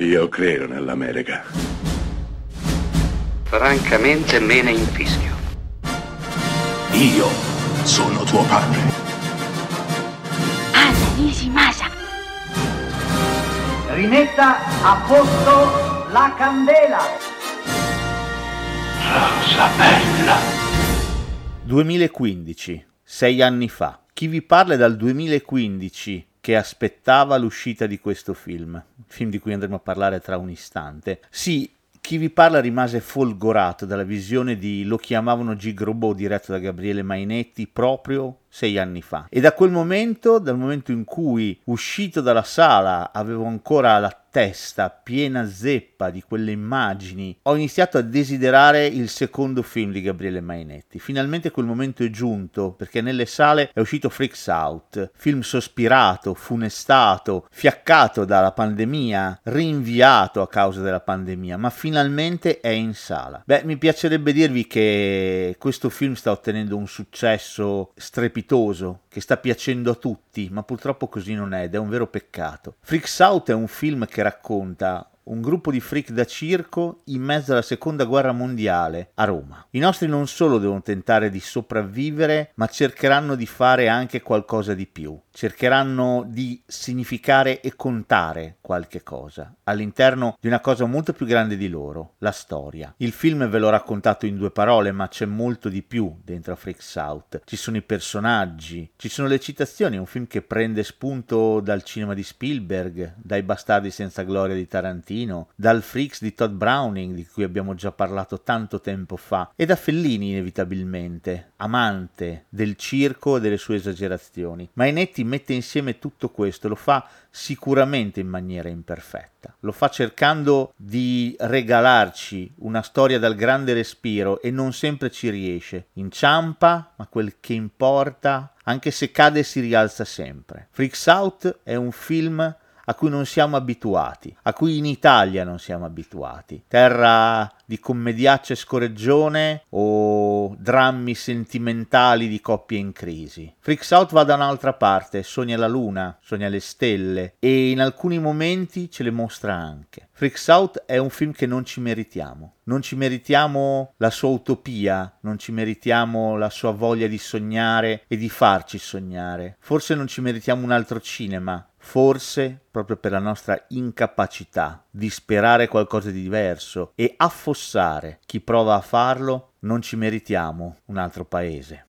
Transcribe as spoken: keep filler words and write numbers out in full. Io credo nell'America. Francamente me ne infischio. Io sono tuo padre. Anna Nishimasa. Rimetta a posto la candela. Rosa bella. duemilaquindici, sei anni fa. Chi vi parla è dal duemilaquindici che aspettava l'uscita di questo film, film di cui andremo a parlare tra un istante. Sì, chi vi parla rimase folgorato dalla visione di Lo chiamavano Jeeg Robot, diretto da Gabriele Mainetti, proprio sei anni fa. E da quel momento, dal momento in cui, uscito dalla sala, avevo ancora la testa piena zeppa di quelle immagini, ho iniziato a desiderare il secondo film di Gabriele Mainetti. Finalmente quel momento è giunto, perché nelle sale è uscito Freaks Out, film sospirato, funestato, fiaccato dalla pandemia, rinviato a causa della pandemia, ma finalmente è in sala. Beh, mi piacerebbe dirvi che questo film sta ottenendo un successo strepitoso, che sta piacendo a tutti, ma purtroppo così non è ed è un vero peccato. Freaks Out è un film che racconta un gruppo di freak da circo in mezzo alla Seconda Guerra Mondiale a Roma. I nostri non solo devono tentare di sopravvivere, ma cercheranno di fare anche qualcosa di più. Cercheranno di significare e contare qualche cosa all'interno di una cosa molto più grande di loro, la storia. Il film ve l'ho raccontato in due parole, ma c'è molto di più dentro a Freaks Out. Ci sono i personaggi, ci sono le citazioni, è un film che prende spunto dal cinema di Spielberg, dai Bastardi senza gloria di Tarantino, dal Freaks di Todd Browning, di cui abbiamo già parlato tanto tempo fa, e da Fellini inevitabilmente, amante del circo e delle sue esagerazioni. Mainetti mette insieme tutto questo, lo fa sicuramente in maniera imperfetta, lo fa cercando di regalarci una storia dal grande respiro e non sempre ci riesce, inciampa, ma quel che importa, anche se cade si rialza sempre. Freaks Out è un film a cui non siamo abituati, a cui in Italia non siamo abituati. Terra di commediacce scoreggione o drammi sentimentali di coppie in crisi. Freaks Out va da un'altra parte, sogna la luna, sogna le stelle e in alcuni momenti ce le mostra anche. Freaks Out è un film che non ci meritiamo. Non ci meritiamo la sua utopia, non ci meritiamo la sua voglia di sognare e di farci sognare. Forse non ci meritiamo un altro cinema, forse proprio per la nostra incapacità di sperare qualcosa di diverso e affossare chi prova a farlo, non ci meritiamo un altro paese.